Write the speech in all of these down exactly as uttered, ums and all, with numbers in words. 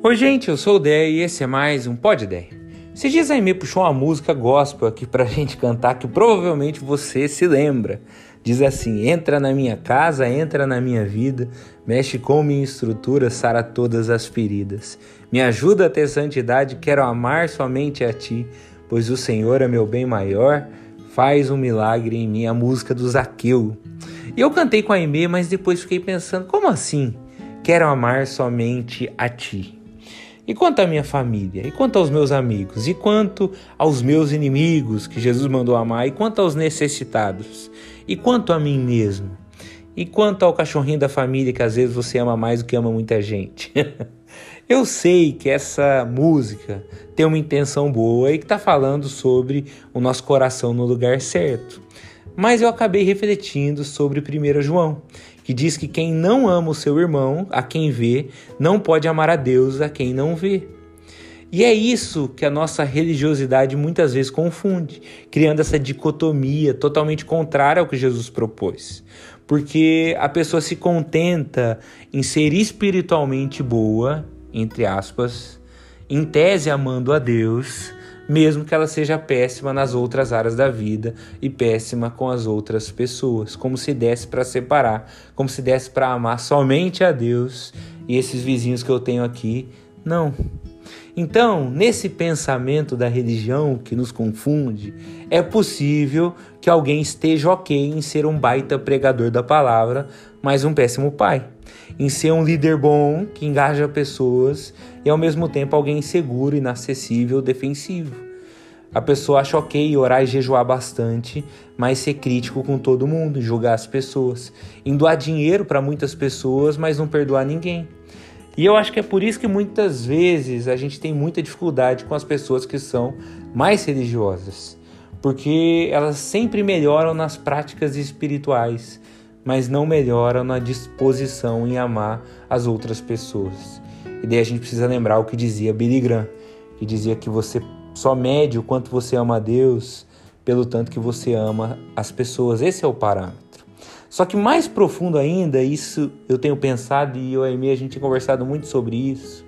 Oi gente, eu sou o Dé e esse é mais um Pod Dé. Esses dias aí me puxou uma música gospel aqui pra gente cantar que provavelmente você se lembra. Diz assim: entra na minha casa, entra na minha vida, mexe com minha estrutura, sara todas as feridas. Me ajuda a ter santidade, quero amar somente a ti, pois o Senhor é meu bem maior, faz um milagre em mim. A música do Zaqueu. E eu cantei com a Aimee, mas depois fiquei pensando, como assim? Quero amar somente a ti. E quanto à minha família? E quanto aos meus amigos? E quanto aos meus inimigos que Jesus mandou amar? E quanto aos necessitados? E quanto a mim mesmo? E quanto ao cachorrinho da família que às vezes você ama mais do que ama muita gente? Eu sei que essa música tem uma intenção boa e que está falando sobre o nosso coração no lugar certo. Mas eu acabei refletindo sobre primeiro João, que diz que quem não ama o seu irmão, a quem vê, não pode amar a Deus, a quem não vê. E é isso que a nossa religiosidade muitas vezes confunde, criando essa dicotomia totalmente contrária ao que Jesus propôs. Porque a pessoa se contenta em ser espiritualmente boa, entre aspas, em tese amando a Deus, mesmo que ela seja péssima nas outras áreas da vida e péssima com as outras pessoas, como se desse para separar, como se desse para amar somente a Deus e esses vizinhos que eu tenho aqui, não. Então, nesse pensamento da religião que nos confunde, é possível que alguém esteja ok em ser um baita pregador da palavra, mas um péssimo pai, em ser um líder bom que engaja pessoas e ao mesmo tempo alguém inseguro, inacessível, defensivo. A pessoa acha ok orar e jejuar bastante, mas ser crítico com todo mundo, julgar as pessoas, em doar dinheiro para muitas pessoas, mas não perdoar ninguém. E eu acho que é por isso que muitas vezes a gente tem muita dificuldade com as pessoas que são mais religiosas, porque elas sempre melhoram nas práticas espirituais, mas não melhora na disposição em amar as outras pessoas. E daí a gente precisa lembrar o que dizia Billy Graham, que dizia que você só mede o quanto você ama a Deus pelo tanto que você ama as pessoas. Esse é o parâmetro. Só que mais profundo ainda, isso eu tenho pensado e eu e a Aimee, a gente tem conversado muito sobre isso,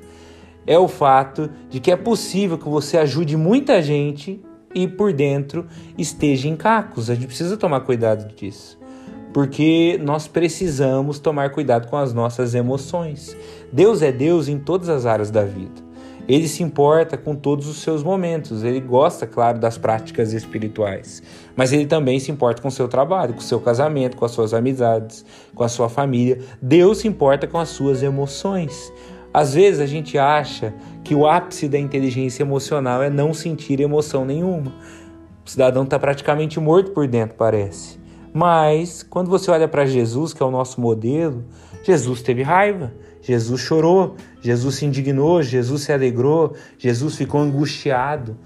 é o fato de que é possível que você ajude muita gente e por dentro esteja em cacos. A gente precisa tomar cuidado disso. Porque nós precisamos tomar cuidado com as nossas emoções. Deus é Deus em todas as áreas da vida. Ele se importa com todos os seus momentos. Ele gosta, claro, das práticas espirituais. Mas ele também se importa com o seu trabalho, com o seu casamento, com as suas amizades, com a sua família. Deus se importa com as suas emoções. Às vezes a gente acha que o ápice da inteligência emocional é não sentir emoção nenhuma. O cidadão está praticamente morto por dentro, parece. Mas, quando você olha para Jesus, que é o nosso modelo, Jesus teve raiva, Jesus chorou, Jesus se indignou, Jesus se alegrou, Jesus ficou angustiado.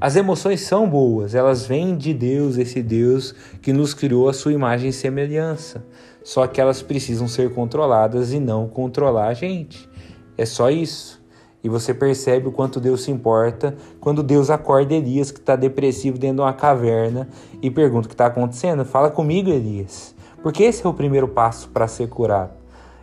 As emoções são boas, elas vêm de Deus, esse Deus que nos criou a sua imagem e semelhança. Só que elas precisam ser controladas e não controlar a gente. É só isso. E você percebe o quanto Deus se importa quando Deus acorda Elias, que está depressivo dentro de uma caverna, e pergunta o que está acontecendo. Fala comigo, Elias. Porque esse é o primeiro passo para ser curado.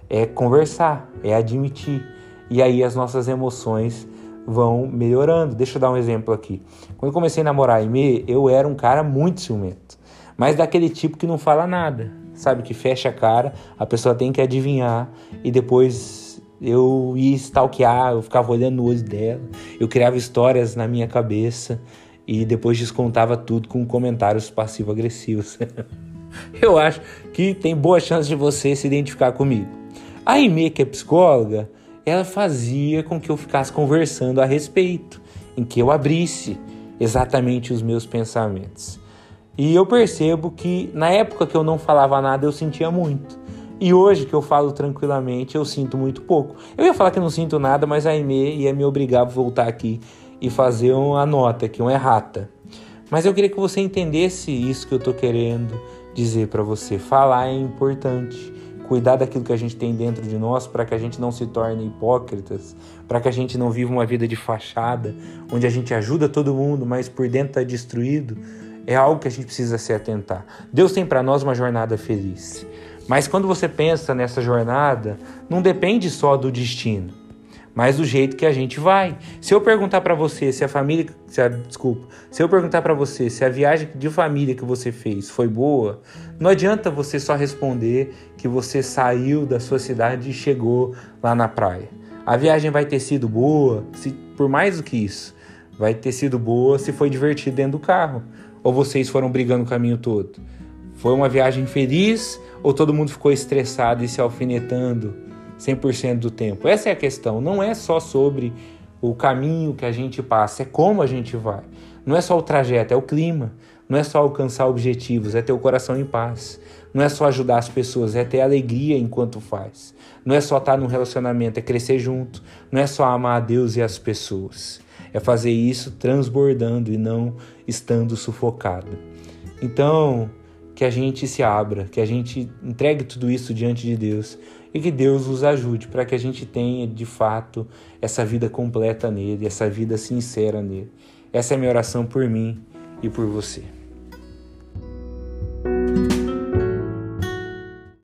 É conversar, é admitir. E aí as nossas emoções vão melhorando. Deixa eu dar um exemplo aqui. Quando eu comecei a namorar a Aimee, eu era um cara muito ciumento. Mas daquele tipo que não fala nada. Sabe, que fecha a cara, a pessoa tem que adivinhar e depois... Eu ia stalkear, eu ficava olhando no olho dela, eu criava histórias na minha cabeça e depois descontava tudo com comentários passivo-agressivos. Eu acho que tem boa chance de você se identificar comigo. A Aimee, que é psicóloga, ela fazia com que eu ficasse conversando a respeito, em que eu abrisse exatamente os meus pensamentos. E eu percebo que na época que eu não falava nada, eu sentia muito. E hoje que eu falo tranquilamente, eu sinto muito pouco. Eu ia falar que não sinto nada, mas a Aimee ia me obrigar a voltar aqui e fazer uma nota aqui, uma errata. Mas eu queria que você entendesse isso que eu estou querendo dizer para você. Falar é importante. Cuidar daquilo que a gente tem dentro de nós para que a gente não se torne hipócritas, para que a gente não viva uma vida de fachada, onde a gente ajuda todo mundo, mas por dentro está destruído. É algo que a gente precisa se atentar. Deus tem para nós uma jornada feliz. Mas quando você pensa nessa jornada, não depende só do destino. mas do jeito que a gente vai. Se eu perguntar para você se a família, se a, desculpa, se eu perguntar para você se a viagem de família que você fez foi boa, não adianta você só responder que você saiu da sua cidade e chegou lá na praia. A viagem vai ter sido boa, se, por mais do que isso, vai ter sido boa se foi divertido dentro do carro, ou vocês foram brigando o caminho todo. Foi uma viagem feliz ou todo mundo ficou estressado e se alfinetando cem por cento do tempo? Essa é a questão. Não é só sobre o caminho que a gente passa, é como a gente vai. Não é só o trajeto, é o clima. Não é só alcançar objetivos, é ter o coração em paz. Não é só ajudar as pessoas, é ter alegria enquanto faz. Não é só estar num relacionamento, é crescer junto. Não é só amar a Deus e as pessoas. É fazer isso transbordando e não estando sufocado. Então, que a gente se abra, que a gente entregue tudo isso diante de Deus e que Deus nos ajude para que a gente tenha, de fato, essa vida completa nele, essa vida sincera nele. Essa é a minha oração por mim e por você.